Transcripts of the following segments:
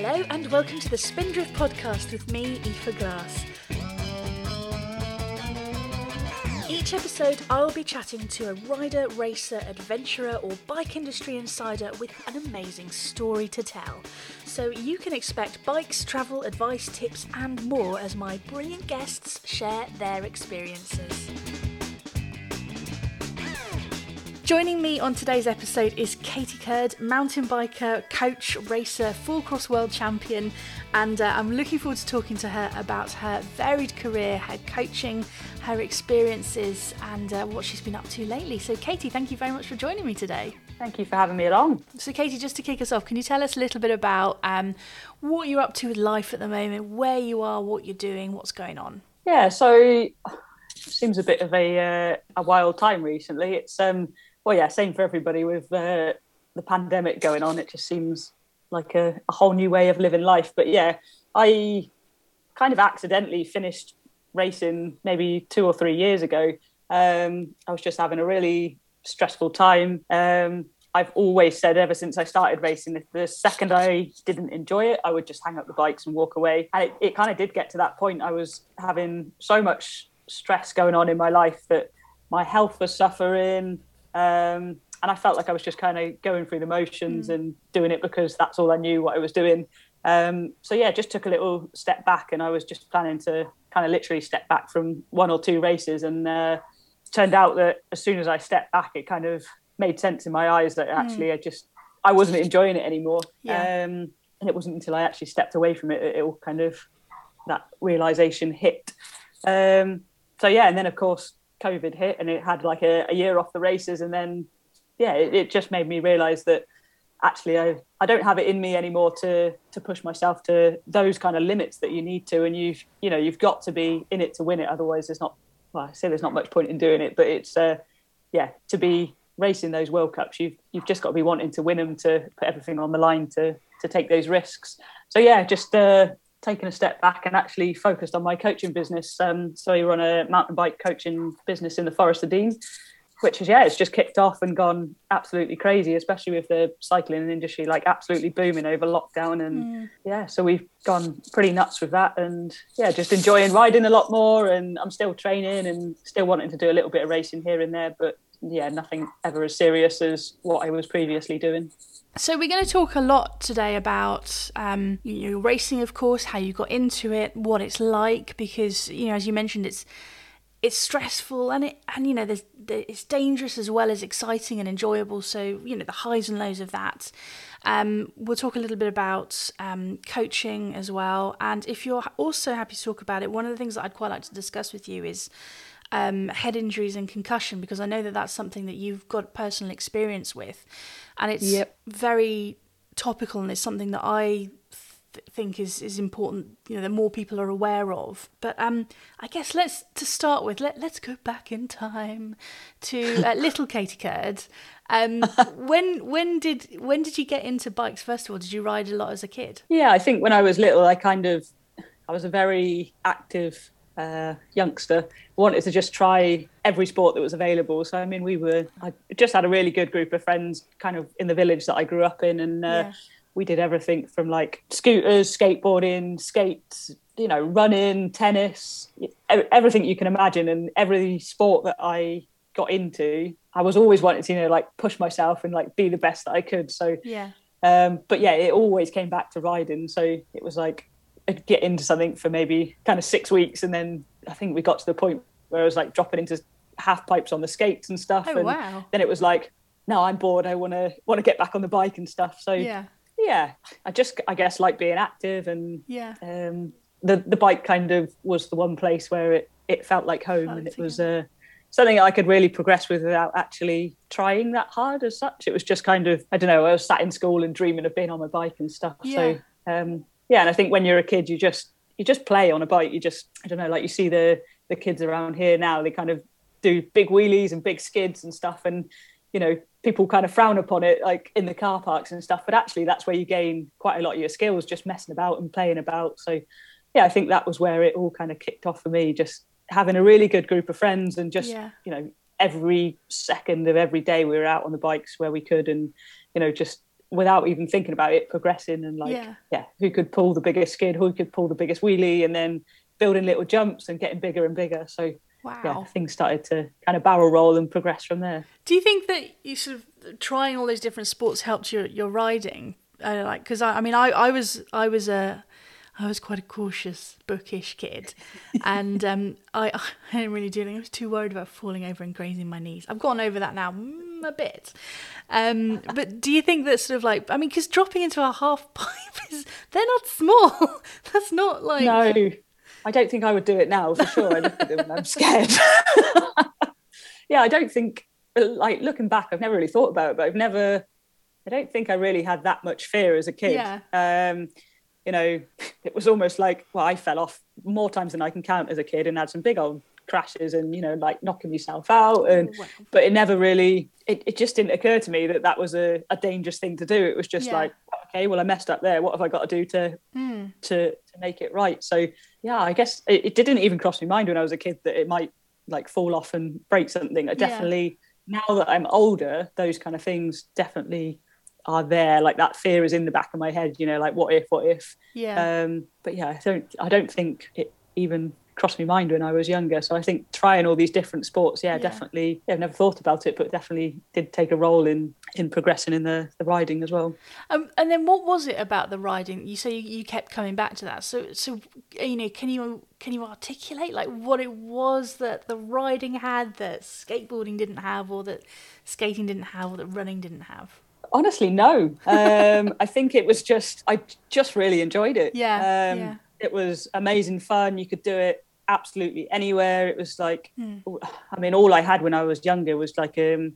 Hello and welcome to the Spindrift Podcast with me, Aoife Glass. Each episode I will be chatting to a rider, racer, adventurer or bike industry insider with an amazing story to tell. So you can expect bikes, travel, advice, tips and more as my brilliant guests share their experiences. Joining me on today's episode is Katie Curd, mountain biker, coach, racer, four-cross world champion, and I'm looking forward to talking to her about her varied career, her coaching, her experiences, and what she's been up to lately. So Katie, thank you very much for joining me today. Thank you for having me along. So Katie, just to kick us off, can you tell us a little bit about what you're up to with life at the moment, where you are, what you're doing, what's going on? Yeah, so seems a bit of a wild time recently. It's well, yeah, same for everybody with the pandemic going on. It just seems like a whole new way of living life. But yeah, I kind of accidentally finished racing maybe 2 or 3 years ago. I was just having a really stressful time. I've always said ever since I started racing, if the second I didn't enjoy it, I would just hang up the bikes and walk away. And it kind of did get to that point. I was having so much stress going on in my life that my health was suffering. And I felt like I was just kind of going through the motions and doing it because that's all I knew what I was doing. So yeah, just took a little step back and I was just planning to kind of literally step back from 1 or 2 races. And turned out that as soon as I stepped back, it kind of made sense in my eyes that actually I wasn't enjoying it anymore. Yeah. And it wasn't until I actually stepped away from it that it all kind of, that realisation hit. So yeah, and then of course, COVID hit and it had like a year off the races, and then yeah, it just made me realise that actually I don't have it in me anymore to push myself to those kind of limits that you need to, and you've got to be in it to win it, otherwise there's not, well, I say there's not much point in doing it, but it's to be racing those World Cups you've just got to be wanting to win them, to put everything on the line to take those risks. So yeah, just taken a step back and actually focused on my coaching business. So we run a mountain bike coaching business in the Forest of Dean, which is, yeah, it's just kicked off and gone absolutely crazy, especially with the cycling industry, like absolutely booming over lockdown. And yeah, so we've gone pretty nuts with that, and yeah, just enjoying riding a lot more. And I'm still training and still wanting to do a little bit of racing here and there, but yeah, nothing ever as serious as what I was previously doing. So we're going to talk a lot today about your racing, of course, how you got into it, what it's like, because, you know, as you mentioned, it's stressful and you know, it's dangerous as well as exciting and enjoyable. So, you know, the highs and lows of that. We'll talk a little bit about coaching as well. And if you're also happy to talk about it, one of the things that I'd quite like to discuss with you is head injuries and concussion, because I know that that's something that you've got personal experience with, and it's very topical, and it's something that I think is important, you know, that more people are aware of. But I guess let's go back in time to little Katie Curd. When did you get into bikes first of all? Did you ride a lot as a kid? Yeah, I think when I was little, I was a very active youngster, wanted to just try every sport that was available. So I mean, I just had a really good group of friends kind of in the village that I grew up in, and we did everything from like scooters, skateboarding, skates, you know, running, tennis, everything you can imagine. And every sport that I got into, I was always wanting to, you know, like push myself and like be the best that I could. So but yeah, it always came back to riding. So it was like I'd get into something for maybe kind of 6 weeks, and then I think we got to the point where I was like dropping into half pipes on the skates and stuff. Wow. Then it was like, no, I'm bored, I want to get back on the bike and stuff. So yeah, I guess like being active, and the bike kind of was the one place where it felt like home, and it was something I could really progress with without actually trying that hard as such. It was just kind of, I don't know, I was sat in school and dreaming of being on my bike and stuff. So yeah, and I think when you're a kid, you just play on a bike. You just, I don't know, like you see the kids around here now, they kind of do big wheelies and big skids and stuff, and, you know, people kind of frown upon it, like in the car parks and stuff. But actually, that's where you gain quite a lot of your skills, just messing about and playing about. So, yeah, I think that was where it all kind of kicked off for me, just having a really good group of friends, and just, you know, every second of every day we were out on the bikes where we could, and, you know, just without even thinking about it, progressing and who could pull the biggest skid, who could pull the biggest wheelie, and then building little jumps and getting bigger and bigger. So things started to kind of barrel roll and progress from there. Do you think that you sort of trying all those different sports helped your riding? I was quite a cautious, bookish kid, and I didn't really do anything. I was too worried about falling over and grazing my knees. I've gotten over that now a bit. But do you think that sort of like, I mean, because dropping into a half pipe, they're not small. That's not like... No, I don't think I would do it now, for sure. I look at them and I'm scared. Yeah, I don't think, like, looking back, I've never really thought about it, but I don't think I really had that much fear as a kid. Yeah. You know, it was almost like, well, I fell off more times than I can count as a kid and had some big old crashes and, you know, like knocking myself out. And but it never really, it just didn't occur to me that was a dangerous thing to do. It was just like, okay, well, I messed up there. What have I got to do to make it right? So, yeah, I guess it didn't even cross my mind when I was a kid that it might like fall off and break something. I definitely, now that I'm older, those kind of things definitely are there, like that fear is in the back of my head, you know, like what if I don't think it even crossed my mind when I was younger. So I think trying all these different sports definitely I've never thought about it, but definitely did take a role in progressing in the riding as well. And then what was it about the riding? You say you kept coming back to that, so you know, can you articulate like what it was that the riding had that skateboarding didn't have, or that skating didn't have, or that running didn't have? Honestly, no. I think it was I just really enjoyed it. Yeah, It was amazing fun. You could do it absolutely anywhere. It was like, I mean, all I had when I was younger was like, it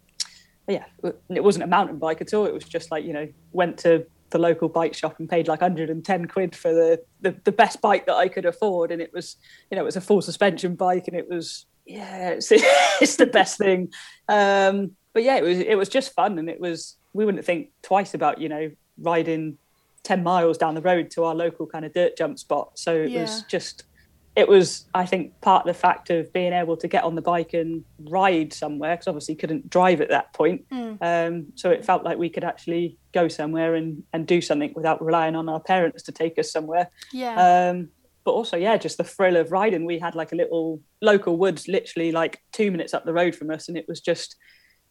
wasn't a mountain bike at all. It was just like, you know, went to the local bike shop and paid like 110 quid for the best bike that I could afford. And it was, you know, it was a full suspension bike, and it was, it's the best thing. But yeah, it was just fun, and it was, we wouldn't think twice about, you know, riding 10 miles down the road to our local kind of dirt jump spot. So it was just, it was, I think, part of the fact of being able to get on the bike and ride somewhere, because obviously couldn't drive at that point. So it felt like we could actually go somewhere and do something without relying on our parents to take us somewhere. Yeah. But also, just the thrill of riding. We had like a little local woods literally like 2 minutes up the road from us, and it was just...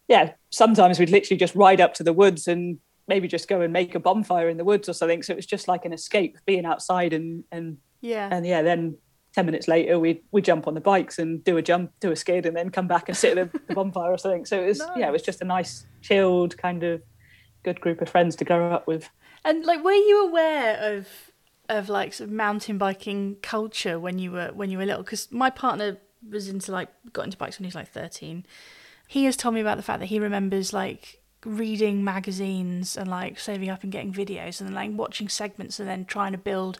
Yeah, sometimes we'd literally just ride up to the woods and maybe just go and make a bonfire in the woods or something. So it was just like an escape, being outside and then 10 minutes later we jump on the bikes and do a jump, do a skid, and then come back and sit at the bonfire or something. So it was it was just a nice chilled kind of good group of friends to grow up with. And like, were you aware of like sort of mountain biking culture when you were little? Because my partner was got into bikes when he was like 13. He has told me about the fact that he remembers like reading magazines and like saving up and getting videos and then like watching segments and then trying to build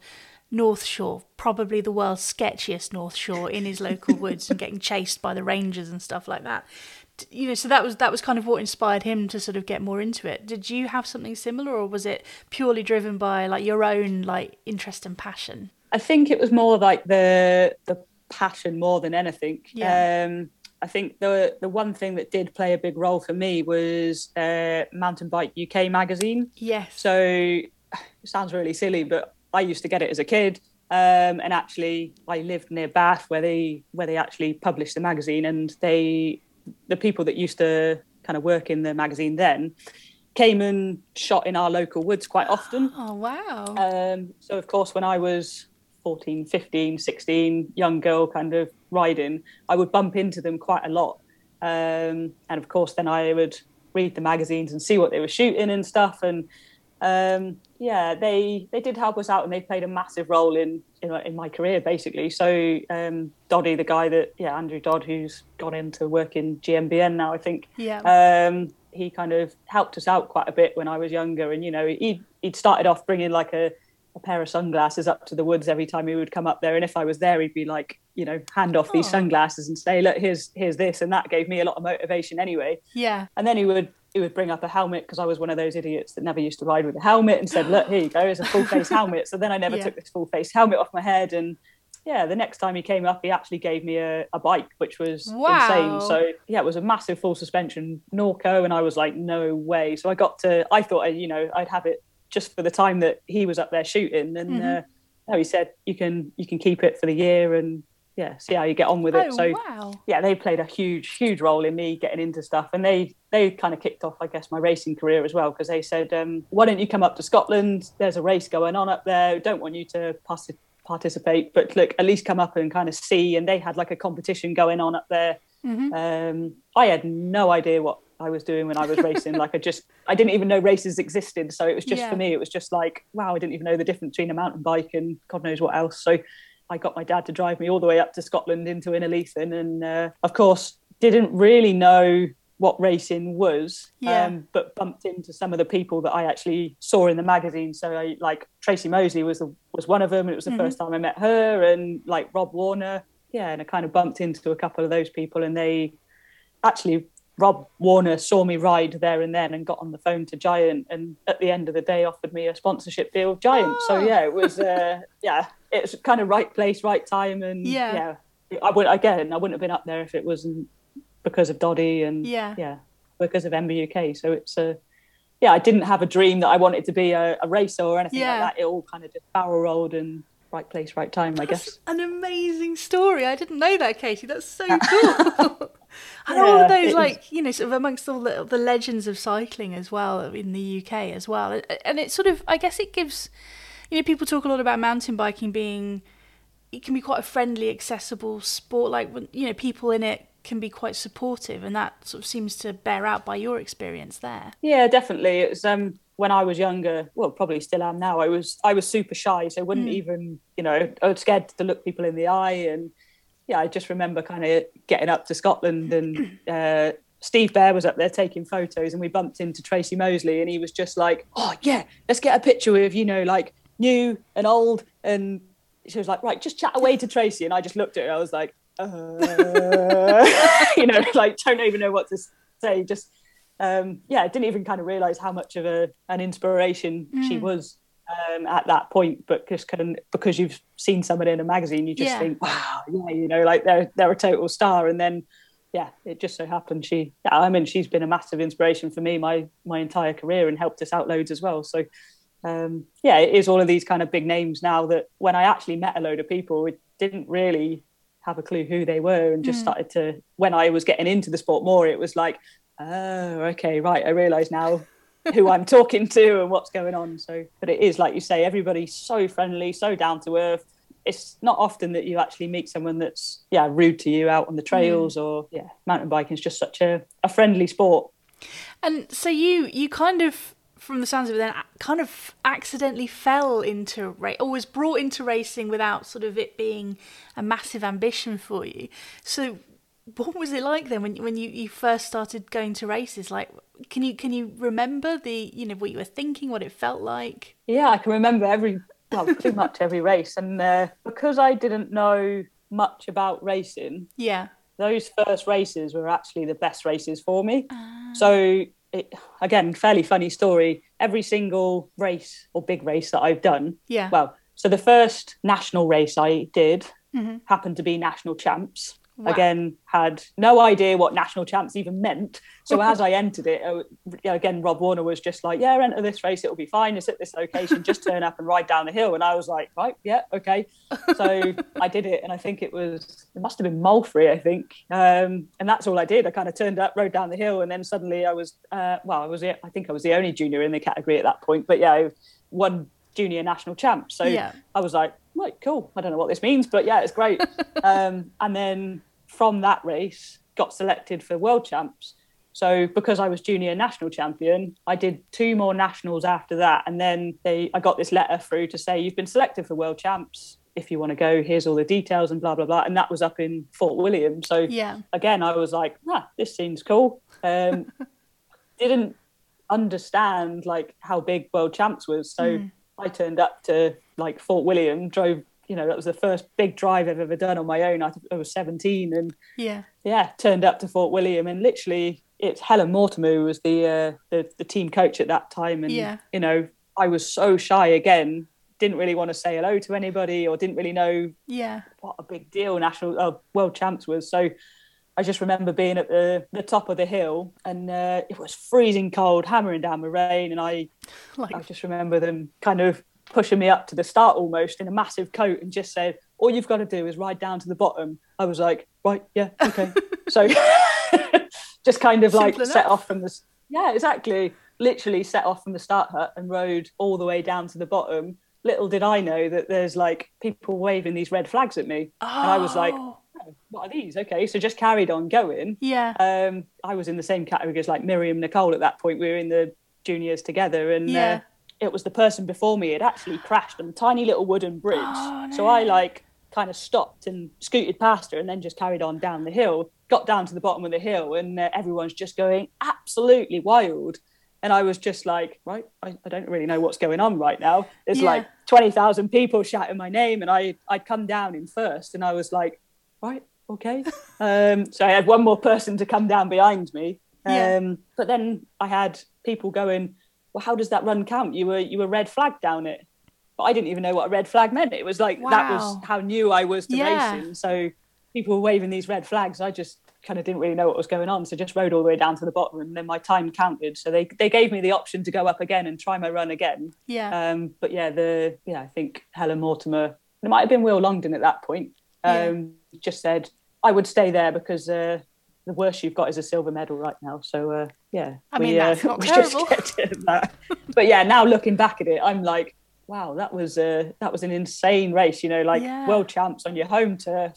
North Shore, probably the world's sketchiest North Shore, in his local woods and getting chased by the rangers and stuff like that. You know, so that was kind of what inspired him to sort of get more into it. Did you have something similar, or was it purely driven by like your own like interest and passion? I think it was more like the passion more than anything. Yeah. I think the one thing that did play a big role for me was Mountain Bike UK magazine. Yes. So it sounds really silly, but I used to get it as a kid. And actually, I lived near Bath where they actually published the magazine. And the people that used to kind of work in the magazine then came and shot in our local woods quite often. Oh, wow. So, of course, when I was 14, 15, 16, young girl kind of riding, I would bump into them quite a lot. And of course, then I would read the magazines and see what they were shooting and stuff. And they did help us out, and they played a massive role in my career, basically. So Doddy, the guy Andrew Dodd, who's gone into work in GMBN now, I think. Yeah. He kind of helped us out quite a bit when I was younger. And, you know, he'd started off bringing like a pair of sunglasses up to the woods every time he would come up there, and if I was there, he'd be like, you know, hand off these sunglasses and say, look, here's this, and that gave me a lot of motivation anyway. Yeah. And then he would bring up a helmet, because I was one of those idiots that never used to ride with a helmet, and said, look, here you go, it's a full face helmet. So then I never took this full face helmet off my head, and yeah, the next time he came up, he actually gave me a bike, which was insane. So yeah, it was a massive full suspension Norco, and I was like, no way. So I thought I'd have it just for the time that he was up there shooting, and no, he said you can keep it for the year and yeah, see how you get on with it. Yeah, they played a huge role in me getting into stuff, and they kind of kicked off, I guess, my racing career as well, because they said, why don't you come up to Scotland? There's a race going on up there. Don't want you to participate, but look, at least come up and kind of see. And they had like a competition going on up there. Mm-hmm. I had no idea what I was doing when I was racing. Like I didn't even know races existed. So it was just, for me, it was just like, wow, I didn't even know the difference between a mountain bike and God knows what else. So I got my dad to drive me all the way up to Scotland into Inner Leithen, and of course didn't really know what racing was, but bumped into some of the people that I actually saw in the magazine. So Tracy Moseley was one of them, and it was the first time I met her, and like Rob Warner, and I kind of bumped into a couple of those people, and they actually, Rob Warner saw me ride there and then, and got on the phone to Giant, and at the end of the day offered me a sponsorship deal with Giant. Oh. So yeah, it was it's kind of right place, right time, and I wouldn't have been up there if it wasn't because of Doddy and because of MBUK. So it's I didn't have a dream that I wanted to be a racer or anything like that. It all kind of just barrel rolled and right place, right time. That's, I guess, an amazing story. I didn't know that, Katie. That's so cool. And all of those, sort of amongst all the legends of cycling as well in the UK as well. And it sort of, I guess it gives, people talk a lot about mountain biking being, it can be quite a friendly, accessible sport. Like, people in it can be quite supportive, and that sort of seems to bear out by your experience there. Yeah, definitely. It's when I was younger, well, probably still am now, I was super shy, so I wouldn't even, I was scared to look people in the eye, and I just remember kind of getting up to Scotland, and Steve Bear was up there taking photos, and we bumped into Tracy Moseley, and he was just like, oh yeah, let's get a picture with, new and old. And she was like, right, just chat away to Tracy. And I just looked at her. I was like, don't even know what to say. Just, I didn't even kind of realise how much of an inspiration she was at that point, but just because you've seen somebody in a magazine, you just think, wow, they're a total star. And then it just so happened she's been a massive inspiration for me my entire career, and helped us out loads as well. So it is all of these kind of big names now that when I actually met a load of people, it didn't really have a clue who they were, and just started to, when I was getting into the sport more, it was like, oh okay, right, I realise now who I'm talking to and what's going on. So, but it is, like you say, everybody's so friendly, so down to earth. It's not often that you actually meet someone that's rude to you out on the trails, or mountain biking is just such a friendly sport. And so you kind of, from the sounds of it then, kind of accidentally fell into race, or was brought into racing without sort of it being a massive ambition for you. So what was it like then when you first started going to races? Like, can you remember what you were thinking, what it felt like? Yeah, I can remember pretty much every race. And because I didn't know much about racing, those first races were actually the best races for me. So it, again, fairly funny story. Every single race or big race that I've done. Yeah. Well, so the first national race I did happened to be national champs. Wow. Again, had no idea what national champs even meant. So as I entered it, again, Rob Warner was just like, enter this race, it'll be fine. It's at this location, just turn up and ride down the hill. And I was like, right, yeah, okay. So I did it, and I think it must have been Moultrie, I think. And that's all I did. I kind of turned up, rode down the hill, and then suddenly I was, I think I was the only junior in the category at that point. But I won junior national champ. So I was like, right, cool. I don't know what this means, but it's great. And then from that race, got selected for world champs. So because I was junior national champion, I did two more nationals after that. And then I got this letter through to say, you've been selected for world champs. If you want to go, here's all the details and blah, blah, blah. And that was up in Fort William. So again, I was like, this seems cool. Didn't understand like how big world champs was. So I turned up to like Fort William, drove, that was the first big drive I've ever done on my own. I was 17 and turned up to Fort William, and literally it's Helen Mortimer who was the team coach at that time. And, I was so shy again, didn't really want to say hello to anybody or didn't really know what a big deal national world champs was. So I just remember being at the top of the hill and it was freezing cold, hammering down the rain, and I just remember them kind of pushing me up to the start almost in a massive coat and just said, all you've got to do is ride down to the bottom. I was like, right, yeah, okay. So just kind of like set off from the... Yeah, exactly. Literally set off from the start hut and rode all the way down to the bottom. Little did I know that there's like people waving these red flags at me. Oh. And I was like... what are these? Okay, so just carried on going. I was in the same category as like Miriam Nicole at that point. We were in the juniors together, and it was the person before me had actually crashed on a tiny little wooden bridge. Oh, no. So I like kind of stopped and scooted past her and then just carried on down the hill, got down to the bottom of the hill, and everyone's just going absolutely wild. And I was just like, right, I don't really know what's going on right now. It's like 20,000 people shouting my name, and I'd come down in first, and I was like, right, okay. So I had one more person to come down behind me. But then I had people going, well, how does that run count? You were red flagged down it. But I didn't even know what a red flag meant. It was like, that was how new I was to racing. So people were waving these red flags. I just kind of didn't really know what was going on. So just rode all the way down to the bottom, and then my time counted. So they gave me the option to go up again and try my run again. But I think Helen Mortimer, it might have been Will Longdon at that point, just said, I would stay there because the worst you've got is a silver medal right now. So, that's not terrible. Just that. But now looking back at it, I'm like, wow, that was an insane race, world champs on your home turf.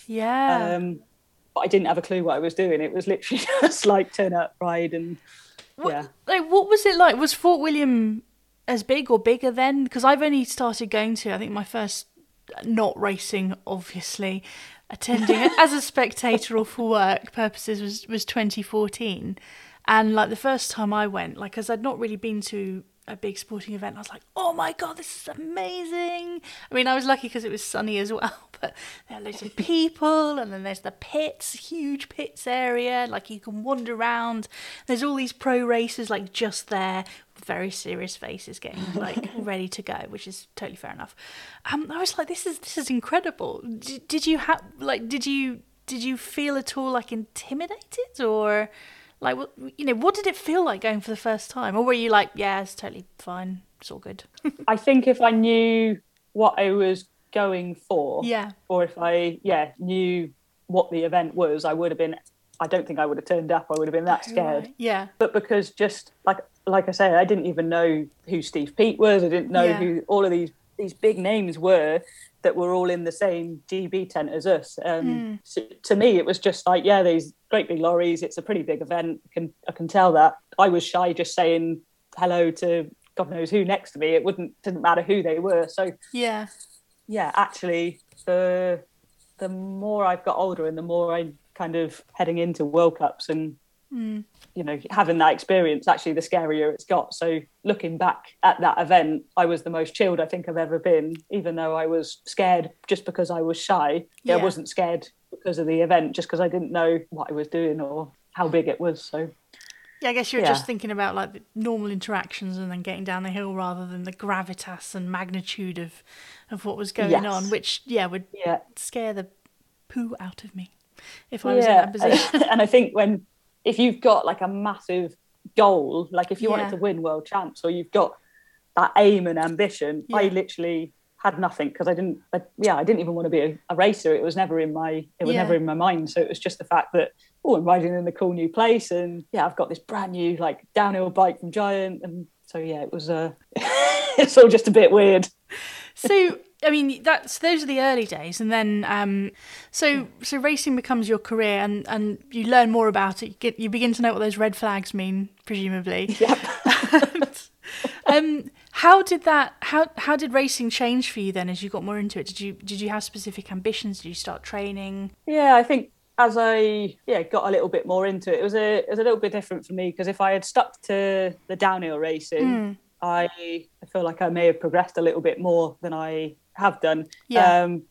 But I didn't have a clue what I was doing. It was literally just like turn up, ride, and what was it like? Was Fort William as big or bigger then? Because I've only started going to, I think, my first not racing, obviously, attending as a spectator or for work purposes was 2014. And like the first time I went, like, because I'd not really been to a big sporting event, I was like, oh my god, this is amazing. I mean, I was lucky because it was sunny as well, but there are loads of people, and then there's the pits, huge pits area, like you can wander around. There's all these pro racers like just there, very serious faces, getting like ready to go, which is totally fair enough. I was like, this is incredible. Did you feel at all like intimidated, or like, what did it feel like going for the first time? Or were you like, yeah, it's totally fine, it's all good? I think if I knew what I was going for, or if I knew what the event was, I don't think I would have turned up. I would have been that scared. Right. Yeah. But because just like I say, I didn't even know who Steve Peat was. I didn't know who all of these big names were that were all in the same GB tent as us. So to me, it was just like, these great big lorries. It's a pretty big event. I can tell that. I was shy just saying hello to God knows who next to me. It didn't matter who they were. So actually, the more I've got older and the more I kind of heading into World Cups and having that experience, actually the scarier it's got. So looking back at that event, I was the most chilled I think I've ever been, even though I was scared just because I was shy. I wasn't scared because of the event, just because I didn't know what I was doing or how big it was. So I guess you're just thinking about like the normal interactions and then getting down the hill, rather than the gravitas and magnitude of what was going on, which would scare the poo out of me if I was in that position. And I think if you've got like a massive goal, like if you wanted to win world champs, or you've got that aim and ambition, I literally had nothing, because I didn't even want to be a racer. It was never in my never in my mind. So it was just the fact that, I'm riding in a cool new place, and I've got this brand new like downhill bike from Giant, and so it was it's all just a bit weird. So I mean, those are the early days, and then so racing becomes your career, and you learn more about it. You begin to know what those red flags mean, presumably. Yep. How did racing change for you then as you got more into it? Did you have specific ambitions? Did you start training? I think as I got a little bit more into it, it was a little bit different for me, because if I had stuck to the downhill racing, I feel like I may have progressed a little bit more than I have done. But then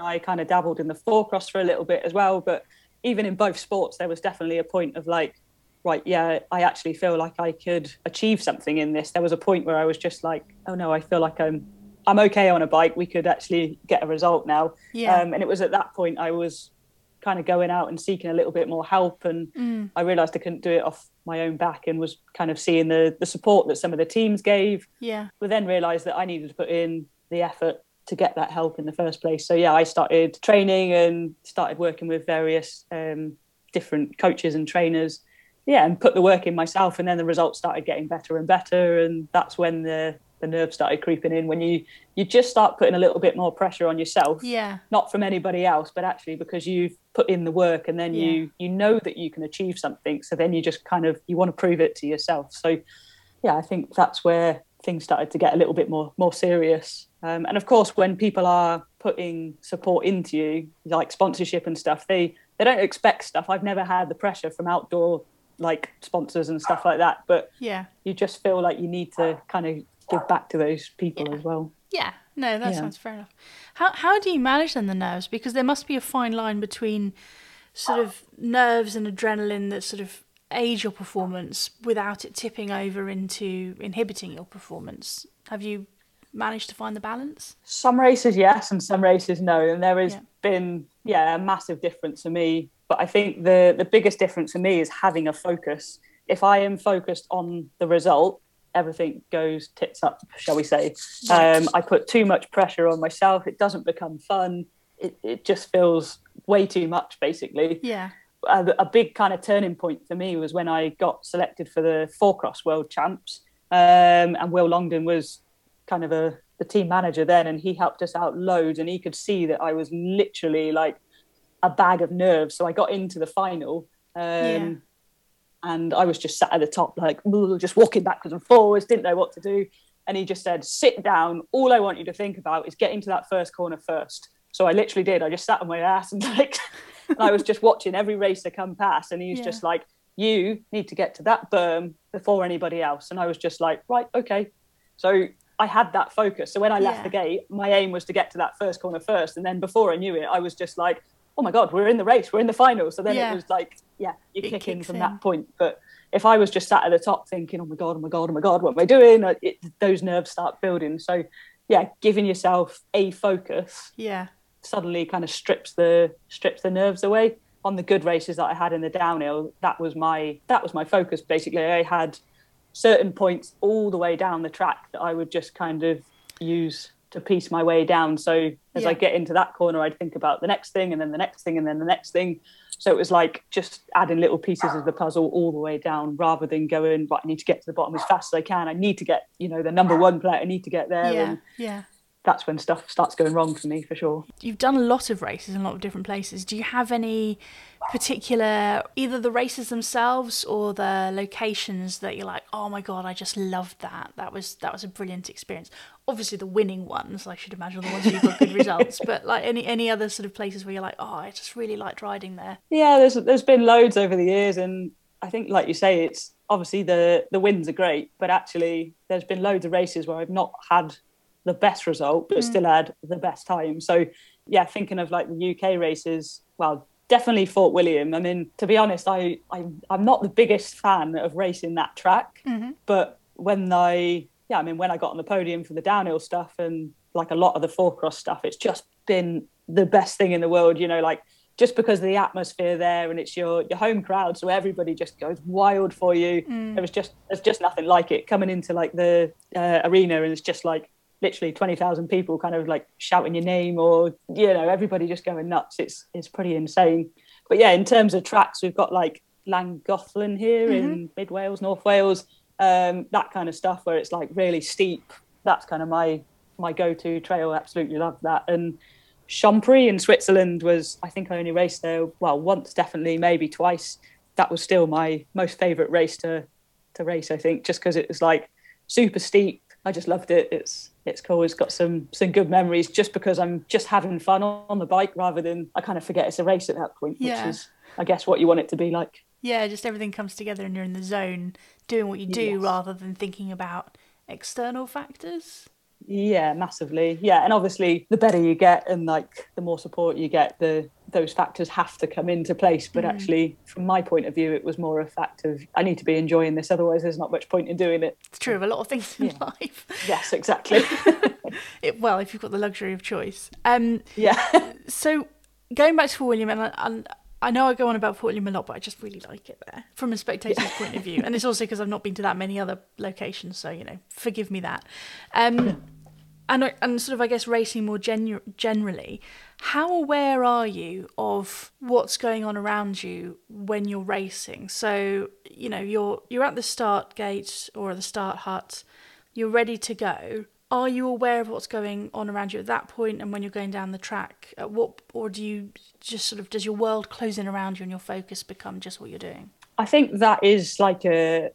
I kind of dabbled in the four-cross for a little bit as well. But even in both sports, there was definitely a point of like, right, I actually feel like I could achieve something in this. There was a point where I was just like, oh no, I feel like I'm I'm okay on a bike, we could actually get a result now. Yeah. And it was at that point I was kind of going out and seeking a little bit more help, and I realised I couldn't do it off my own back, and was kind of seeing the support that some of the teams gave. Yeah. But then realised that I needed to put in the effort to get that help in the first place. So yeah, I started training and started working with various different coaches and trainers, and put the work in myself, and then the results started getting better and better, and that's when the nerve started creeping in, when you just start putting a little bit more pressure on yourself, not from anybody else, but actually because you've put in the work, and then you know that you can achieve something, so then you just kind of, you want to prove it to yourself. So yeah, I think that's where things started to get a little bit more serious. And of course, when people are putting support into you, like sponsorship and stuff, they don't expect stuff. I've never had the pressure from outdoor like sponsors and stuff like that, but you just feel like you need to kind of give back to those people as well. Yeah, no, that sounds fair enough. How do you manage then the nerves? Because there must be a fine line between sort of nerves and adrenaline that sort of aid your performance without it tipping over into inhibiting your performance. Have you managed to find the balance? Some races yes, and some races no, and there has been a massive difference for me. But I think the biggest difference for me is having a focus. If I am focused on the result, everything goes tits up, shall we say. I put too much pressure on myself, it doesn't become fun, it just feels way too much basically. A big kind of turning point for me was when I got selected for the four-cross world champs, and Will Longdon was kind of the team manager then, and he helped us out loads, and he could see that I was literally like a bag of nerves. So I got into the final and I was just sat at the top like just walking backwards and forwards, didn't know what to do, and he just said, sit down, all I want you to think about is getting to that first corner first. So I literally did, I just sat on my ass and like and I was just watching every racer come past, and he's just like, you need to get to that berm before anybody else. And I was just like, right, okay. So I had that focus. So when I left the gate, my aim was to get to that first corner first. And then before I knew it, I was just like, oh my God, we're in the race, we're in the final. So then it was like, you kick in from that point. But if I was just sat at the top thinking, oh my God, what am I doing? Those nerves start building. So yeah, giving yourself a focus. Yeah. Suddenly kind of strips the nerves away. On the good races that I had in the downhill, that was my focus basically. I had certain points all the way down the track that I would just kind of use to piece my way down. So as I get into that corner, I'd think about the next thing, and then the next thing, and then the next thing. So it was like just adding little pieces of the puzzle all the way down, rather than going, right, I need to get to the bottom as fast as I can, I need to get, the number one player, I need to get there. That's when stuff starts going wrong for me, for sure. You've done a lot of races in a lot of different places. Do you have any particular, either the races themselves or the locations that you're like, oh my God, I just loved that. That was a brilliant experience. Obviously the winning ones, I should imagine, the ones where you've got good results, but like any other sort of places where you're like, oh, I just really liked riding there. Yeah, there's been loads over the years, and I think, like you say, it's obviously the wins are great, but actually there's been loads of races where I've not had the best result but still had the best time. So yeah, thinking of like the UK races, well, definitely Fort William. I mean, to be honest, I'm not the biggest fan of racing that track, but when I got on the podium for the downhill stuff and like a lot of the four-cross stuff, it's just been the best thing in the world, like just because of the atmosphere there, and it's your home crowd, so everybody just goes wild for you. There's just nothing like it, coming into like the arena, and it's just like literally 20,000 people kind of like shouting your name, or everybody just going nuts. It's pretty insane. But yeah, in terms of tracks, we've got like Langothlin here in mid Wales, North Wales, that kind of stuff where it's like really steep. That's kind of my go-to trail. Absolutely love that. And Champry in Switzerland was, I think I only raced there once, definitely, maybe twice. That was still my most favourite race to race, I think, just because it was like super steep. I just loved it. It's cool. It's got some good memories, just because I'm just having fun on the bike, rather than I kind of forget it's a race at that point, which is, I guess, what you want it to be like. Yeah, just everything comes together and you're in the zone doing what you do, rather than thinking about external factors. Yeah, massively. Yeah, and obviously the better you get and like the more support you get, those factors have to come into place. But actually, from my point of view, it was more a fact of, I need to be enjoying this, otherwise there's not much point in doing it. It's true of a lot of things in life. Yes, exactly. Well, if you've got the luxury of choice. Yeah. So going back to Fort William, and I know I go on about Fort William a lot, but I just really like it there from a spectator's point of view. And it's also because I've not been to that many other locations, so, you know, forgive me that. And sort of, I guess, racing more generally, how aware are you of what's going on around you when you're racing? So, you know, you're at the start gate or the start hut, you're ready to go. Are you aware of what's going on around you at that point and when you're going down the track? Or do you just sort of, does your world close in around you and your focus become just what you're doing? I think that is like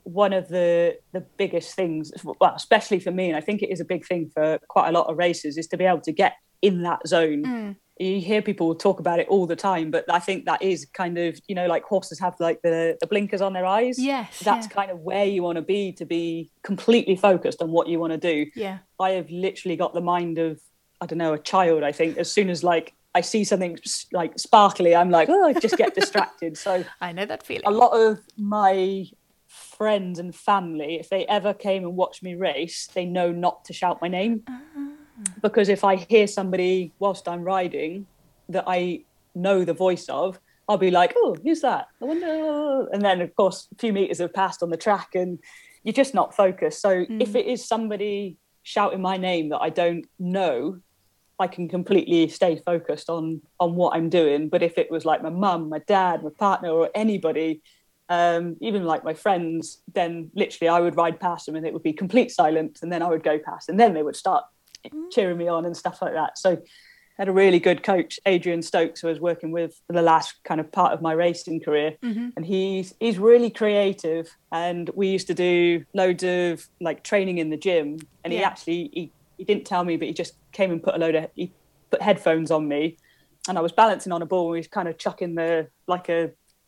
one of the biggest things, well, especially for me, and I think it is a big thing for quite a lot of racers, is to be able to get in that zone. Mm. You hear people talk about it all the time, but I think that is kind of, you know, like horses have like the blinkers on their eyes. Yes. That's kind of where you want to be completely focused on what you want to do. Yeah. I have literally got the mind of, I don't know, a child, I think. As soon as like I see something like sparkly, I'm like, oh, I just get distracted. So I know that feeling. A lot of my friends and family, if they ever came and watched me race, they know not to shout my name. Because if I hear somebody whilst I'm riding that I know the voice of, I'll be like, oh, who's that? I wonder. And then, of course, a few metres have passed on the track and you're just not focused. So if it is somebody shouting my name that I don't know, I can completely stay focused on what I'm doing. But if it was like my mum, my dad, my partner or anybody, even like my friends, then literally I would ride past them and it would be complete silence. And then I would go past and then they would start cheering me on and stuff like that. So I had a really good coach, Adrian Stokes, who I was working with for the last kind of part of my racing career. Mm-hmm. And he's really creative. And we used to do loads of like training in the gym. And he actually, he didn't tell me, but he just came and put he put headphones on me. And I was balancing on a ball. And he was kind of chucking a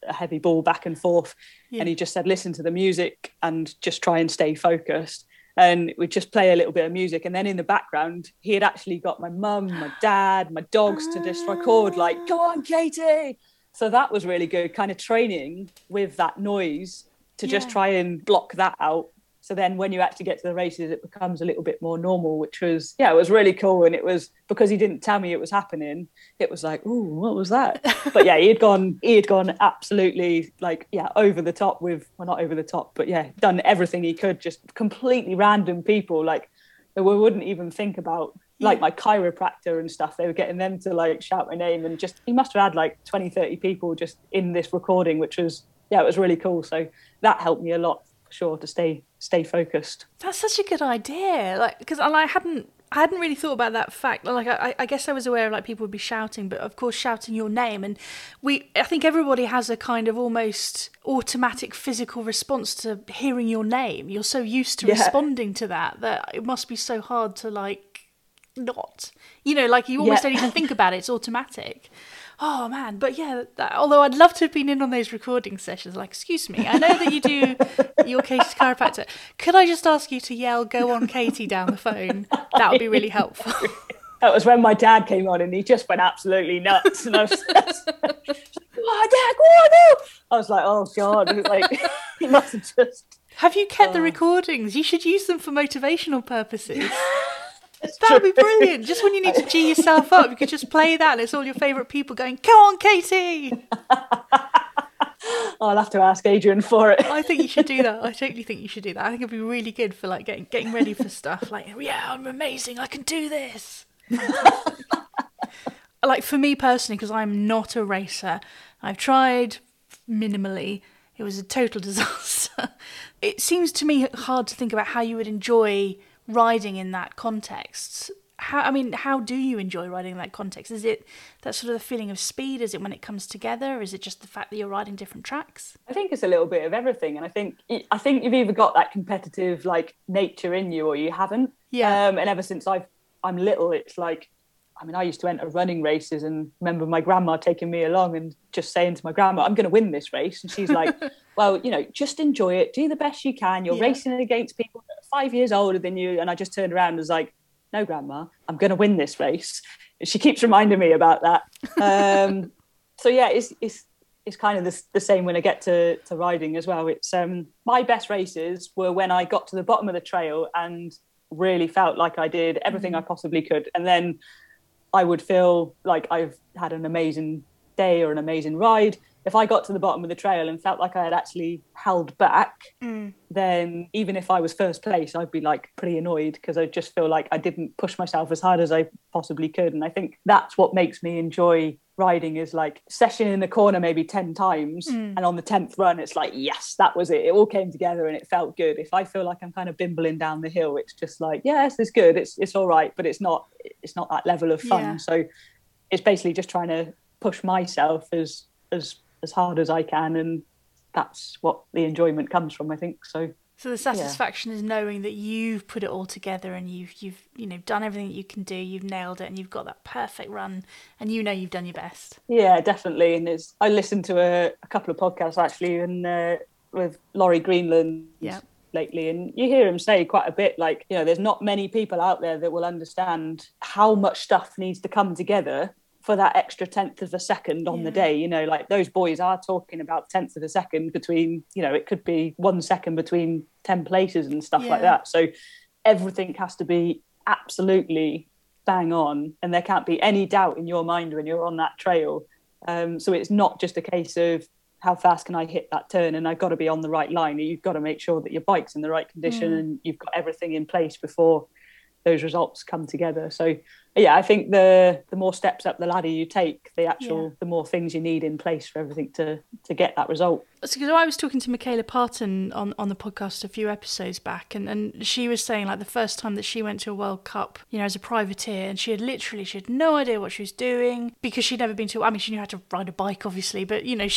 heavy ball back and forth. Yeah. And he just said, listen to the music and just try and stay focused. And we'd just play a little bit of music. And then in the background, he had actually got my mum, my dad, my dogs to just record, like, come on, Katie. So that was really good, kind of training with that noise to just try and block that out. So then when you actually get to the races, it becomes a little bit more normal, which was, it was really cool. And it was because he didn't tell me it was happening. It was like, ooh, what was that? But he had gone absolutely like, over the top with, well, not over the top, but done everything he could, just completely random people. Like that we wouldn't even think about, like my chiropractor and stuff. They were getting them to like shout my name and just, he must have had like 20, 30 people just in this recording, which was, it was really cool. So that helped me a lot. Sure, to stay focused. That's such a good idea, like, because I hadn't really thought about that fact. Like I guess I was aware of like people would be shouting, but of course shouting your name, and I think everybody has a kind of almost automatic physical response to hearing your name. You're so used to responding to that it must be so hard to like not, you know, like you almost don't even think about it, it's automatic. Oh man, but although I'd love to have been in on those recording sessions, like, excuse me, I know that you do your Katie's chiropractor. Could I just ask you to yell, go on Katie, down the phone? That would be really helpful. That was when my dad came on and he just went absolutely nuts. And I was like, oh, Dad, I was like, oh God, like, he must have just... Have you kept the recordings? You should use them for motivational purposes. That would be brilliant. Just when you need to G yourself up, you could just play that and it's all your favourite people going, come on, Katie. I'll have to ask Adrian for it. I think you should do that. I totally think you should do that. I think it'd be really good for like getting ready for stuff. Like, I'm amazing. I can do this. Like for me personally, because I'm not a racer, I've tried minimally. It was a total disaster. It seems to me hard to think about how you would enjoy riding in that context. How do you enjoy riding in that context? Is it that sort of the feeling of speed? Is it when it comes together? Is it just the fact that you're riding different tracks? I think it's a little bit of everything, and I think you've either got that competitive like nature in you or you haven't. And ever since I'm little, it's like, I used to enter running races and remember my grandma taking me along and just saying to my grandma, I'm going to win this race. And she's like, well, you know, just enjoy it. Do the best you can. You're racing against people that are 5 years older than you. And I just turned around and was like, no, Grandma, I'm going to win this race. And she keeps reminding me about that. It's kind of the same when I get to riding as well. It's my best races were when I got to the bottom of the trail and really felt like I did everything I possibly could. And then I would feel like I've had an amazing day or an amazing ride. If I got to the bottom of the trail and felt like I had actually held back, then even if I was first place, I'd be like pretty annoyed because I just feel like I didn't push myself as hard as I possibly could. And I think that's what makes me enjoy riding, is like session in the corner maybe 10 times. And on the 10th run, it's like, yes, that was it. It all came together and it felt good. If I feel like I'm kind of bimbling down the hill, it's just like, yes, it's good. It's all right, but it's not that level of fun. Yeah. So it's basically just trying to push myself as hard as I can, and that's what the enjoyment comes from, I think. So the satisfaction is knowing that you've put it all together and you've done everything that you can do, you've nailed it, and you've got that perfect run, and you know you've done your best. Yeah, definitely. And I listened to a couple of podcasts actually, and with Laurie Greenland lately, and you hear him say quite a bit, like, you know, there's not many people out there that will understand how much stuff needs to come together for that extra tenth of a second on the day. You know, like those boys are talking about tenths of a second between, you know, it could be 1 second between 10 places and stuff like that. So everything has to be absolutely bang on, and there can't be any doubt in your mind when you're on that trail. So it's not just a case of how fast can I hit that turn, and I've got to be on the right line. You've got to make sure that your bike's in the right condition and you've got everything in place before those results come together. So yeah, I think the more steps up the ladder you take, the more things you need in place for everything to get that result. Because I was talking to Michaela Parton on the podcast a few episodes back, and she was saying, like, the first time that she went to a World Cup, you know, as a privateer, and she had no idea what she was doing, because she'd never been to, I mean, she knew how to ride a bike obviously, but you know,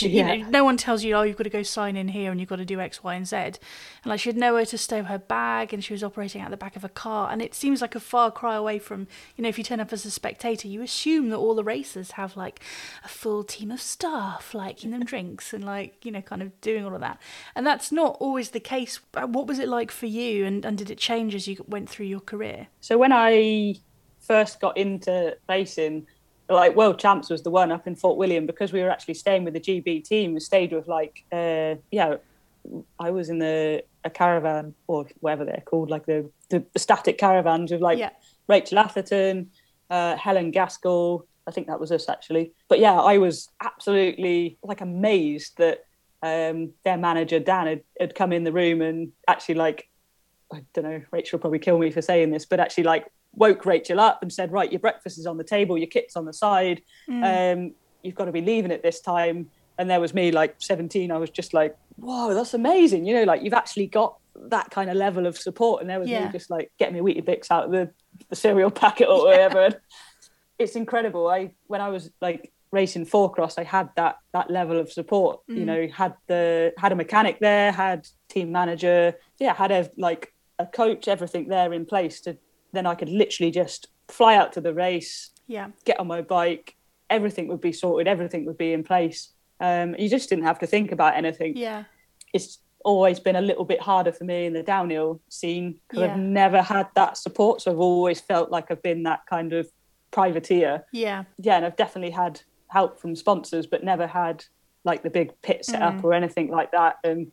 no one tells you, oh, you've got to go sign in here and you've got to do X, Y and Z, and like she had nowhere to stow her bag, and she was operating out the back of a car, and it seems like a far cry away from, you know, if you turn up as a spectator, you assume that all the racers have like a full team of staff, like, in them drinks and like, you know, kind of doing all of that, and that's not always the case. What was it like for you, and did it change as you went through your career? So when I first got into racing, like World Champs was the one up in Fort William, because we were actually staying with the GB team. We stayed with I was in a caravan, or whatever they're called, like the static caravans with Rachel Atherton, Helen Gaskell, I think that was us actually. But yeah, I was absolutely like amazed that their manager Dan had come in the room and actually, like, I don't know, Rachel will probably kill me for saying this, but actually like woke Rachel up and said, right, your breakfast is on the table, your kit's on the side, you've got to be leaving at this time. And there was me, like 17, I was just like, whoa, that's amazing, you know, like you've actually got that kind of level of support. And there was me just like getting my Wheatie Bix out of the cereal packet or whatever. And it's incredible. When I was like racing four-cross, I had that level of support, you know, had a mechanic there, had team manager, had a coach, everything there in place to, then I could literally just fly out to the race, get on my bike, everything would be sorted, everything would be in place. You just didn't have to think about anything. Yeah. It's always been a little bit harder for me in the downhill scene, because I've never had that support, so I've always felt like I've been that kind of privateer. Yeah, and I've definitely had help from sponsors, but never had like the big pit set up or anything like that. And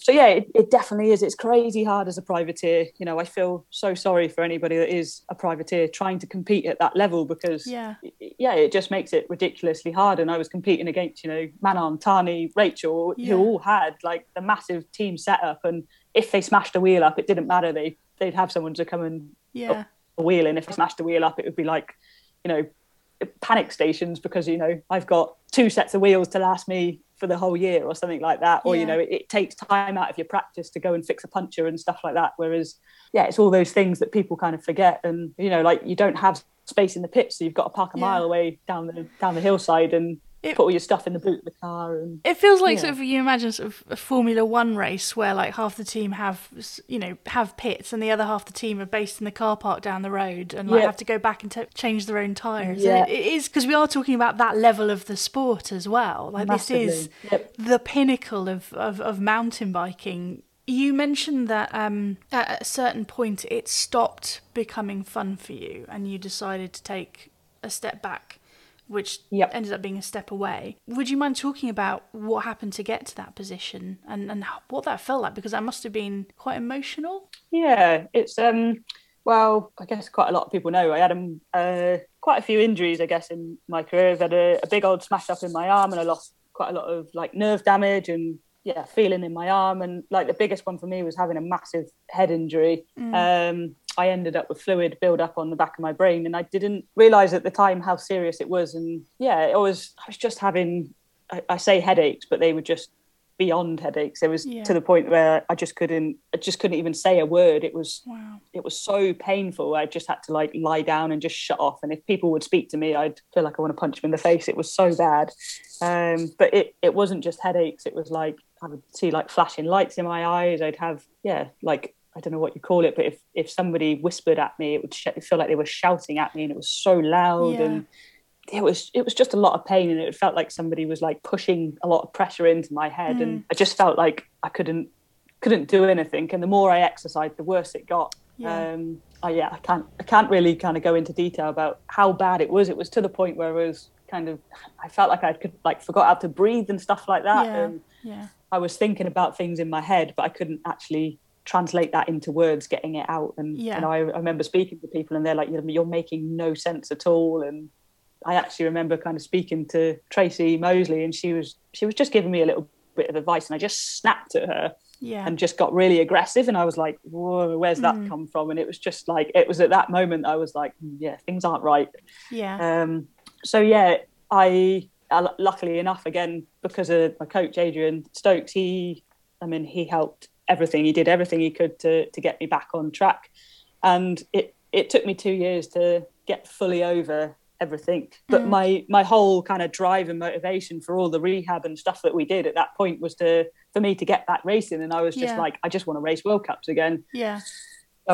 so it definitely is, it's crazy hard as a privateer. You know, I feel so sorry for anybody that is a privateer trying to compete at that level, because it just makes it ridiculously hard. And I was competing against, you know, Manon, Tani, Rachel, who all had like the massive team setup, and if they smashed a wheel up, it didn't matter, they'd have someone to come and a wheel, and if they smashed the wheel up, it would be like, you know, panic stations, because, you know, I've got 2 sets of wheels to last me for the whole year or something like that, or you know, it takes time out of your practice to go and fix a puncture and stuff like that. Whereas it's all those things that people kind of forget, and you know, like, you don't have space in the pit, so you've got to park a mile away down the hillside and put all your stuff in the boot of the car. And it feels like sort of, you imagine sort of a Formula One race where like half the team have pits and the other half the team are based in the car park down the road and like have to go back and change their own tyres. And it is, because we are talking about that level of the sport as well. Like, massively. This is the pinnacle of mountain biking. You mentioned that at a certain point it stopped becoming fun for you and you decided to take a step back which ended up being a step away. Would you mind talking about what happened to get to that position and what that felt like? Because that must have been quite emotional. Yeah, it's, well, I guess quite a lot of people know I had quite a few injuries, I guess, in my career. I've had a big old smash up in my arm, and I lost quite a lot of like nerve damage and feeling in my arm. And like the biggest one for me was having a massive head injury. I ended up with fluid build-up on the back of my brain, and I didn't realise at the time how serious it was. And, I was just having, I say headaches, but they were just beyond headaches. It was to the point where I just couldn't even say a word. It was, It was so painful. I just had to like lie down and just shut off. And if people would speak to me, I'd feel like I want to punch them in the face. It was so bad. But it wasn't just headaches. It was like, I would see like flashing lights in my eyes. I'd have, I don't know what you call it, but if somebody whispered at me, it would feel like they were shouting at me, and it was so loud. And it was just a lot of pain, and it felt like somebody was like pushing a lot of pressure into my head. And I just felt like I couldn't do anything. And the more I exercised, the worse it got. I can't really kind of go into detail about how bad it was. It was to the point where I was kind of, I felt like I could like forgot how to breathe and stuff like that. I was thinking about things in my head, but I couldn't actually translate that into words, getting it out. And I remember speaking to people, and they're like, you're making no sense at all. And I actually remember kind of speaking to Tracy Moseley, and she was just giving me a little bit of advice, and I just snapped at her and just got really aggressive. And I was like, whoa, where's that come from? And it was just like, it was at that moment I was like, things aren't right. I luckily enough, again, because of my coach Adrian Stokes, he helped everything. He did everything he could to get me back on track, and it took me 2 years to get fully over everything. But my whole kind of drive and motivation for all the rehab and stuff that we did at that point was for me to get back racing. And I was just like, I just want to race World Cups again. So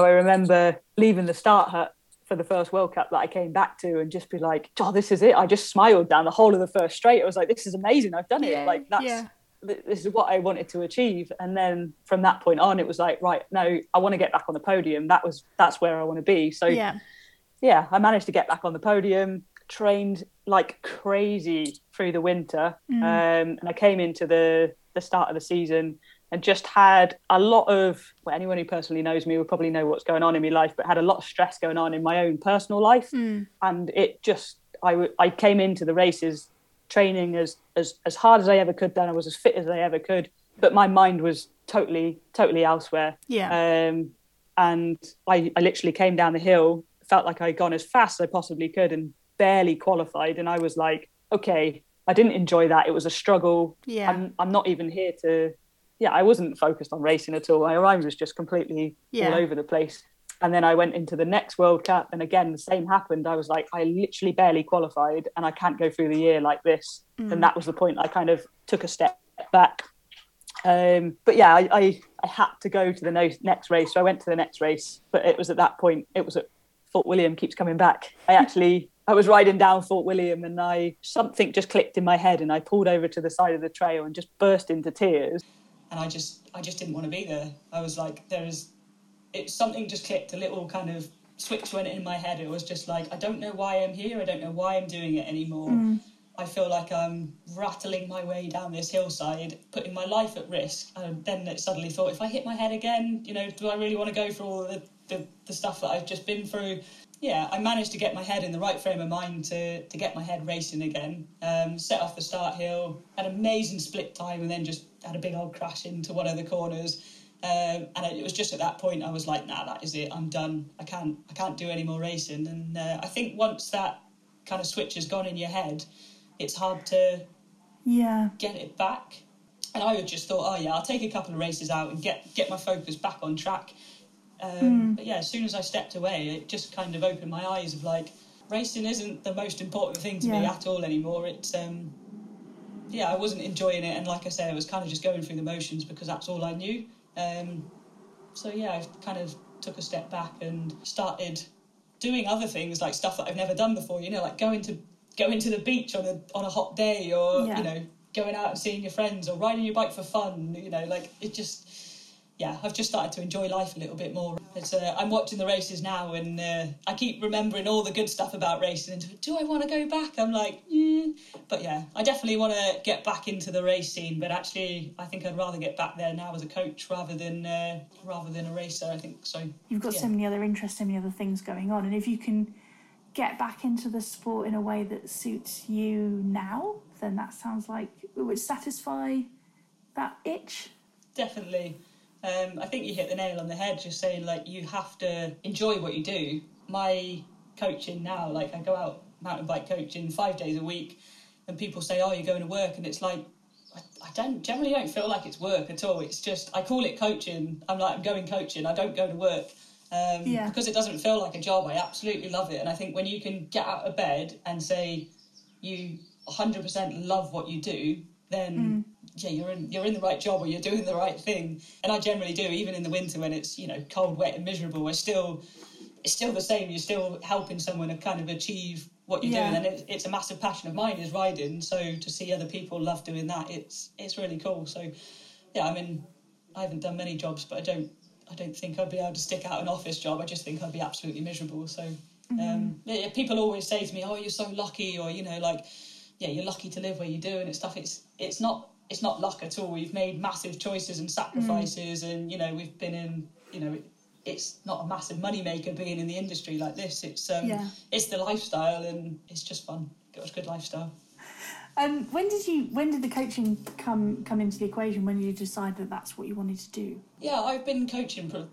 I remember leaving the start hut for the first World Cup that I came back to, and just be like, oh, this is it. I just smiled down the whole of the first straight. I was like, this is amazing, I've done it. Like that's this is what I wanted to achieve. And then from that point on, it was like, right, no, I want to get back on the podium. That's where I want to be. So I managed to get back on the podium, trained like crazy through the winter. And I came into the start of the season and just had a lot of, well, anyone who personally knows me will probably know what's going on in my life, but had a lot of stress going on in my own personal life. And it just, I came into the races training as hard as I ever could. Then I was as fit as I ever could, but my mind was totally elsewhere. And I literally came down the hill, felt like I'd gone as fast as I possibly could, and barely qualified. And I was like, okay, I didn't enjoy that. It was a struggle. I'm not even here to. I wasn't focused on racing at all. My mind was just completely all over the place. And then I went into the next World Cup, and again, the same happened. I was like, I literally barely qualified, and I can't go through the year like this. And that was the point I kind of took a step back. But yeah, I had to go to the next race. So I went to the next race, but it was at that point, it was at Fort William, keeps coming back. I was riding down Fort William, and something just clicked in my head, and I pulled over to the side of the trail and just burst into tears. And I just didn't want to be there. I was like, something just clicked, a little kind of switch went in my head. It was just like, I don't know why I'm here. I don't know why I'm doing it anymore. I feel like I'm rattling my way down this hillside, putting my life at risk. And then it suddenly thought, if I hit my head again, do I really want to go through all the stuff that I've just been through? Yeah, I managed to get my head in the right frame of mind to get my head racing again. Set off the start hill, had an amazing split time, and then just had a big old crash into one of the corners. And it was just at that point I was like, nah, that is it, I'm done. I can't do any more racing. And I think once that kind of switch has gone in your head, it's hard to get it back. And I would just thought, I'll take a couple of races out and get my focus back on track. But yeah, as soon as I stepped away, it just kind of opened my eyes of like, racing isn't the most important thing to me at all anymore. It's I wasn't enjoying it, and like I say, I was kind of just going through the motions because that's all I knew. I kind of took a step back and started doing other things, like stuff that I've never done before, like going to the beach on a hot day, or going out and seeing your friends, or riding your bike for fun. Like, it just yeah, I've just started to enjoy life a little bit more. But, I'm watching the races now, and I keep remembering all the good stuff about racing. And do I want to go back? I'm like, but yeah, I definitely want to get back into the race scene. But actually, I think I'd rather get back there now as a coach rather than a racer. I think so. You've got so many other interests, so many other things going on, and if you can get back into the sport in a way that suits you now, then that sounds like it would satisfy that itch. Definitely. I think you hit the nail on the head, just saying, like, you have to enjoy what you do. My coaching now, like, I go out mountain bike coaching 5 days a week, and people say, oh, you're going to work, and it's like, I don't feel like it's work at all. It's just, I call it coaching. I'm like, I'm going coaching, I don't go to work. Because it doesn't feel like a job. I absolutely love it. And I think when you can get out of bed and say you 100% love what you do, then you're in the right job, or you're doing the right thing. And I generally do, even in the winter when it's, you know, cold, wet and miserable, it's still the same. You're still helping someone to kind of achieve what you're doing. And it's a massive passion of mine is riding. So to see other people love doing that, it's really cool. So yeah, I mean, I haven't done many jobs, but I don't think I'd be able to stick out an office job. I just think I'd be absolutely miserable. So people always say to me, oh, you're so lucky, or, you know, like, yeah, you're lucky to live where you do and stuff. It's not luck at all. We've made massive choices and sacrifices, and, you know, we've been in, you know, it's not a massive money maker being in the industry like this. It's it's the lifestyle, and it's just fun. It was a good lifestyle. When did the coaching come into the equation? When did you decide that that's what you wanted to do? Yeah, I've been coaching for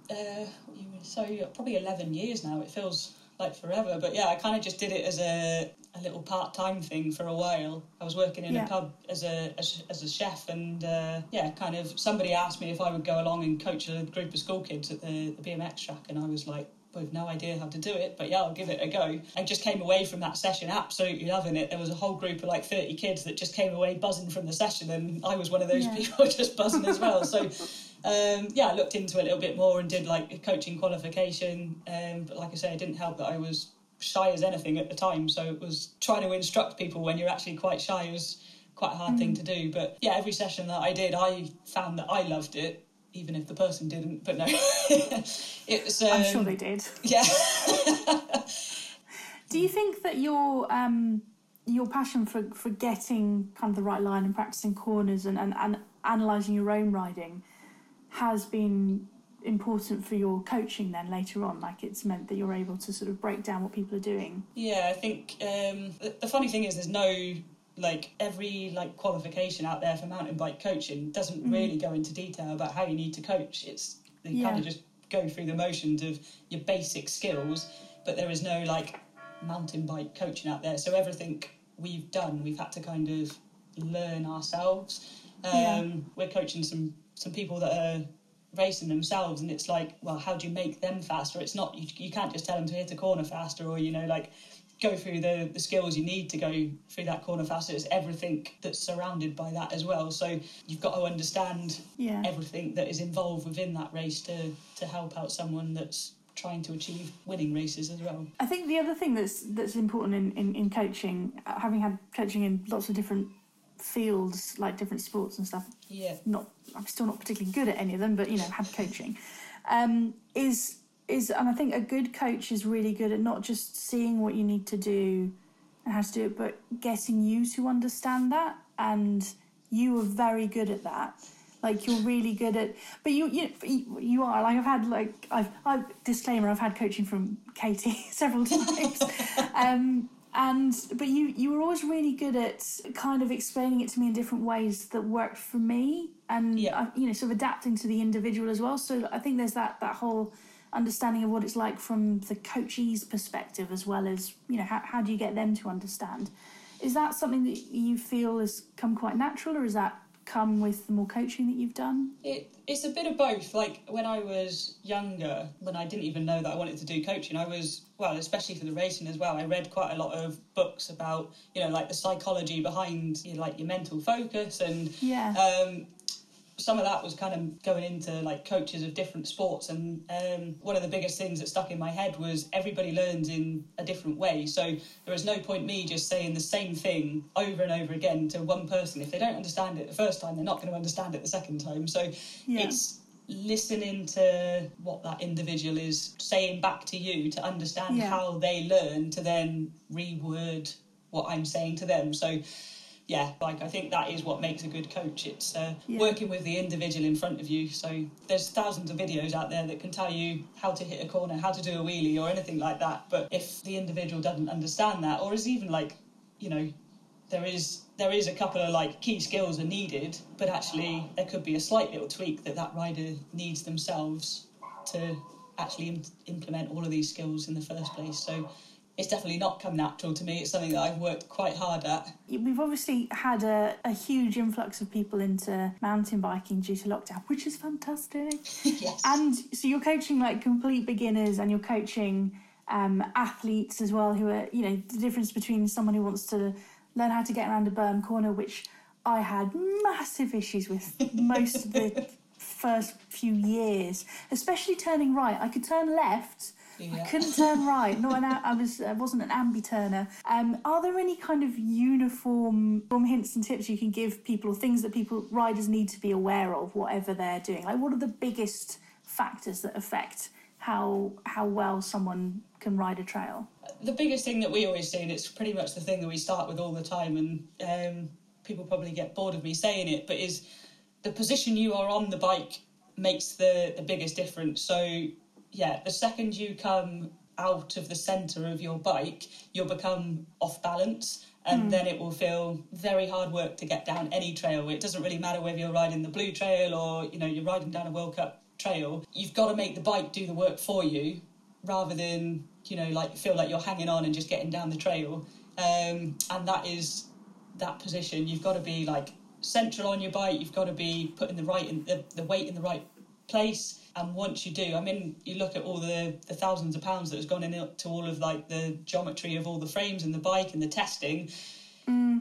probably 11 years now. It feels like forever, but yeah, I kind of just did it as a little part-time thing for a while. I was working in a pub as a chef, and kind of somebody asked me if I would go along and coach a group of school kids at the BMX track, and I was like, with no idea how to do it, but yeah, I'll give it a go. I just came away from that session absolutely loving it. There was a whole group of like 30 kids that just came away buzzing from the session, and I was one of those people just buzzing as well. So I looked into it a little bit more and did like a coaching qualification, but like I say, it didn't help that I was shy as anything at the time, so it was trying to instruct people when you're actually quite shy was quite a hard thing to do. But yeah, every session that I did, I found that I loved it, even if the person didn't, but no. It was, I'm sure they did. Yeah. Do you think that your passion for getting kind of the right line and practicing corners and analysing your own riding has been important for your coaching then later on? Like, it's meant that you're able to sort of break down what people are doing? Yeah, I think the funny thing is there's no... like every like qualification out there for mountain bike coaching doesn't really go into detail about how you need to coach. It's they kind of just go through the motions of your basic skills, but there is no like mountain bike coaching out there, so everything we've done we've had to kind of learn ourselves. We're coaching some people that are racing themselves, and it's like, well, how do you make them faster? It's not you can't just tell them to hit a corner faster, or, you know, like go through the skills you need to go through that corner faster. It's everything that's surrounded by that as well, so you've got to understand everything that is involved within that race to help out someone that's trying to achieve winning races as well. I think the other thing that's important in coaching, having had coaching in lots of different fields, like different sports and stuff, I'm still not particularly good at any of them, but, you know, had coaching, and I think a good coach is really good at not just seeing what you need to do and how to do it, but getting you to understand that. And you are very good at that. Like, you're really good at, but you are, like, I've had coaching from Katie several times. But you were always really good at kind of explaining it to me in different ways that worked for me. And, you know, sort of adapting to the individual as well. So I think there's that whole understanding of what it's like from the coachee's perspective, as well as, you know, how do you get them to understand? Is that something that you feel has come quite natural, or has that come with the more coaching that you've done? It's a bit of both. Like, when I was younger, when I didn't even know that I wanted to do coaching, I was, well, especially for the racing as well, I read quite a lot of books about, you know, like the psychology behind, you know, like your mental focus, and some of that was kind of going into like coaches of different sports, and one of the biggest things that stuck in my head was everybody learns in a different way, so there is no point me just saying the same thing over and over again to one person. If they don't understand it the first time, they're not going to understand it the second time. So it's listening to what that individual is saying back to you to understand how they learn to then reword what I'm saying to them. So yeah, like I think that is what makes a good coach. It's working with the individual in front of you. So there's thousands of videos out there that can tell you how to hit a corner, how to do a wheelie or anything like that. But if the individual doesn't understand that, or is even like, you know, there is a couple of like key skills are needed, but actually there could be a slight little tweak that rider needs themselves to actually implement all of these skills in the first place. So it's definitely not come natural to me. It's something that I've worked quite hard at. We've obviously had a huge influx of people into mountain biking due to lockdown, which is fantastic. Yes. And so you're coaching like complete beginners, and you're coaching athletes as well, who are, you know, the difference between someone who wants to learn how to get around a berm corner, which I had massive issues with most of the first few years, especially turning right. I could turn left. Yeah. I couldn't turn right. I wasn't an ambi-turner. Are there any kind of uniform hints and tips you can give people, or things that riders need to be aware of, whatever they're doing? Like, what are the biggest factors that affect how well someone can ride a trail? The biggest thing that we always say, and it's pretty much the thing that we start with all the time, and people probably get bored of me saying it, but is the position you are on the bike makes the biggest difference. So yeah, the second you come out of the centre of your bike, you'll become off balance, and then it will feel very hard work to get down any trail. It doesn't really matter whether you're riding the Blue Trail or, you know, you're riding down a World Cup trail. You've got to make the bike do the work for you, rather than, you know, like feel like you're hanging on and just getting down the trail. And that is that position. You've got to be like central on your bike. You've got to be putting the weight in the right place. And once you do, I mean, you look at all the thousands of pounds that has gone into all of like the geometry of all the frames and the bike and the testing.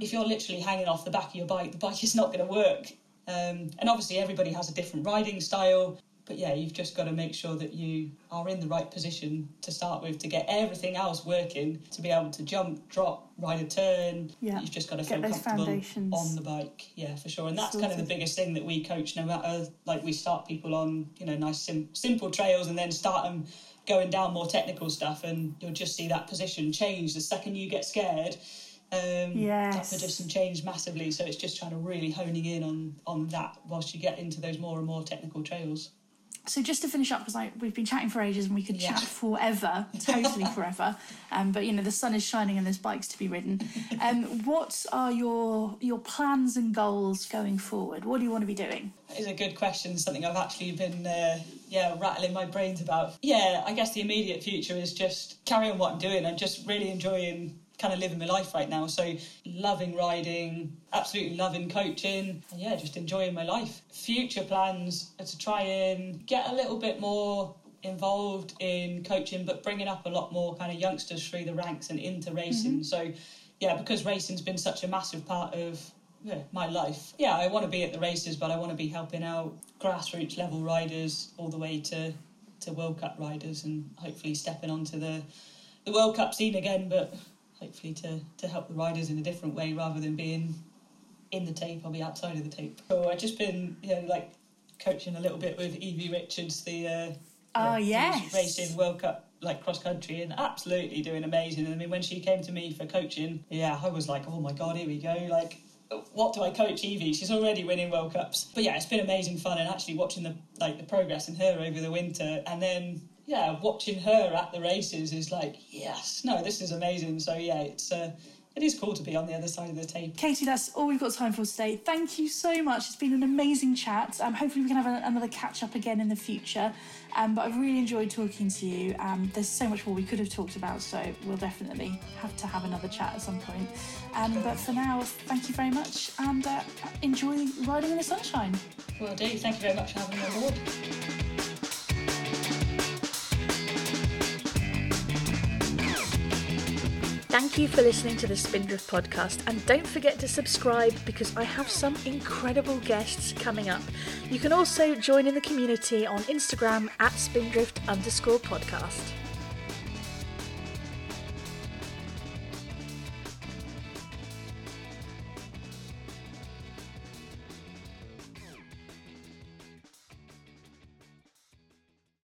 If you're literally hanging off the back of your bike, the bike is not going to work. And obviously everybody has a different riding style, but yeah, you've just got to make sure that you are in the right position to start with, to get everything else working, to be able to jump, drop, ride a turn. Yeah. You've just got to feel comfortable on the bike. Yeah, for sure. And that's kind of the biggest thing that we coach, no matter, like we start people on, you know, nice simple trails, and then start them going down more technical stuff, and you'll just see that position change the second you get scared. Yes. That position changed massively. So it's just trying to really honing in on that whilst you get into those more and more technical trails. So just to finish up, because we've been chatting for ages, and we could chat forever, totally forever. But, you know, the sun is shining and there's bikes to be ridden. What are your plans and goals going forward? What do you want to be doing? That is a good question. Something I've actually been, rattling my brains about. Yeah, I guess the immediate future is just carry on what I'm doing. I'm just really enjoying kind of living my life right now. So loving riding, absolutely loving coaching, and yeah, just enjoying my life. Future plans are to try and get a little bit more involved in coaching, but bringing up a lot more kind of youngsters through the ranks and into racing. So yeah, because racing's been such a massive part of my life. Yeah, I want to be at the races, but I want to be helping out grassroots level riders all the way to World Cup riders, and hopefully stepping onto the World Cup scene again, but hopefully to help the riders in a different way, rather than being in the tape, I'll be outside of the tape. So I've just been, you know, like coaching a little bit with Evie Richards, the racing World Cup, like cross country, and absolutely doing amazing. And I mean, when she came to me for coaching, yeah, I was like, oh my God, here we go. Like, what do I coach Evie? She's already winning World Cups. But yeah, it's been amazing fun, and actually watching the progress in her over the winter, and then yeah, watching her at the races is like, yes, no, this is amazing. So yeah, it is cool to be on the other side of the tape. Katie, that's all we've got time for today. Thank you so much. It's been an amazing chat. Hopefully we can have another catch-up again in the future. But I've really enjoyed talking to you. There's so much more we could have talked about, so we'll definitely have to have another chat at some point. But for now, thank you very much, and enjoy riding in the sunshine. Will do. Thank you very much for having me on board. Thank you for listening to the Spindrift Podcast, and don't forget to subscribe, because I have some incredible guests coming up. You can also join in the community on Instagram @Spindrift_podcast.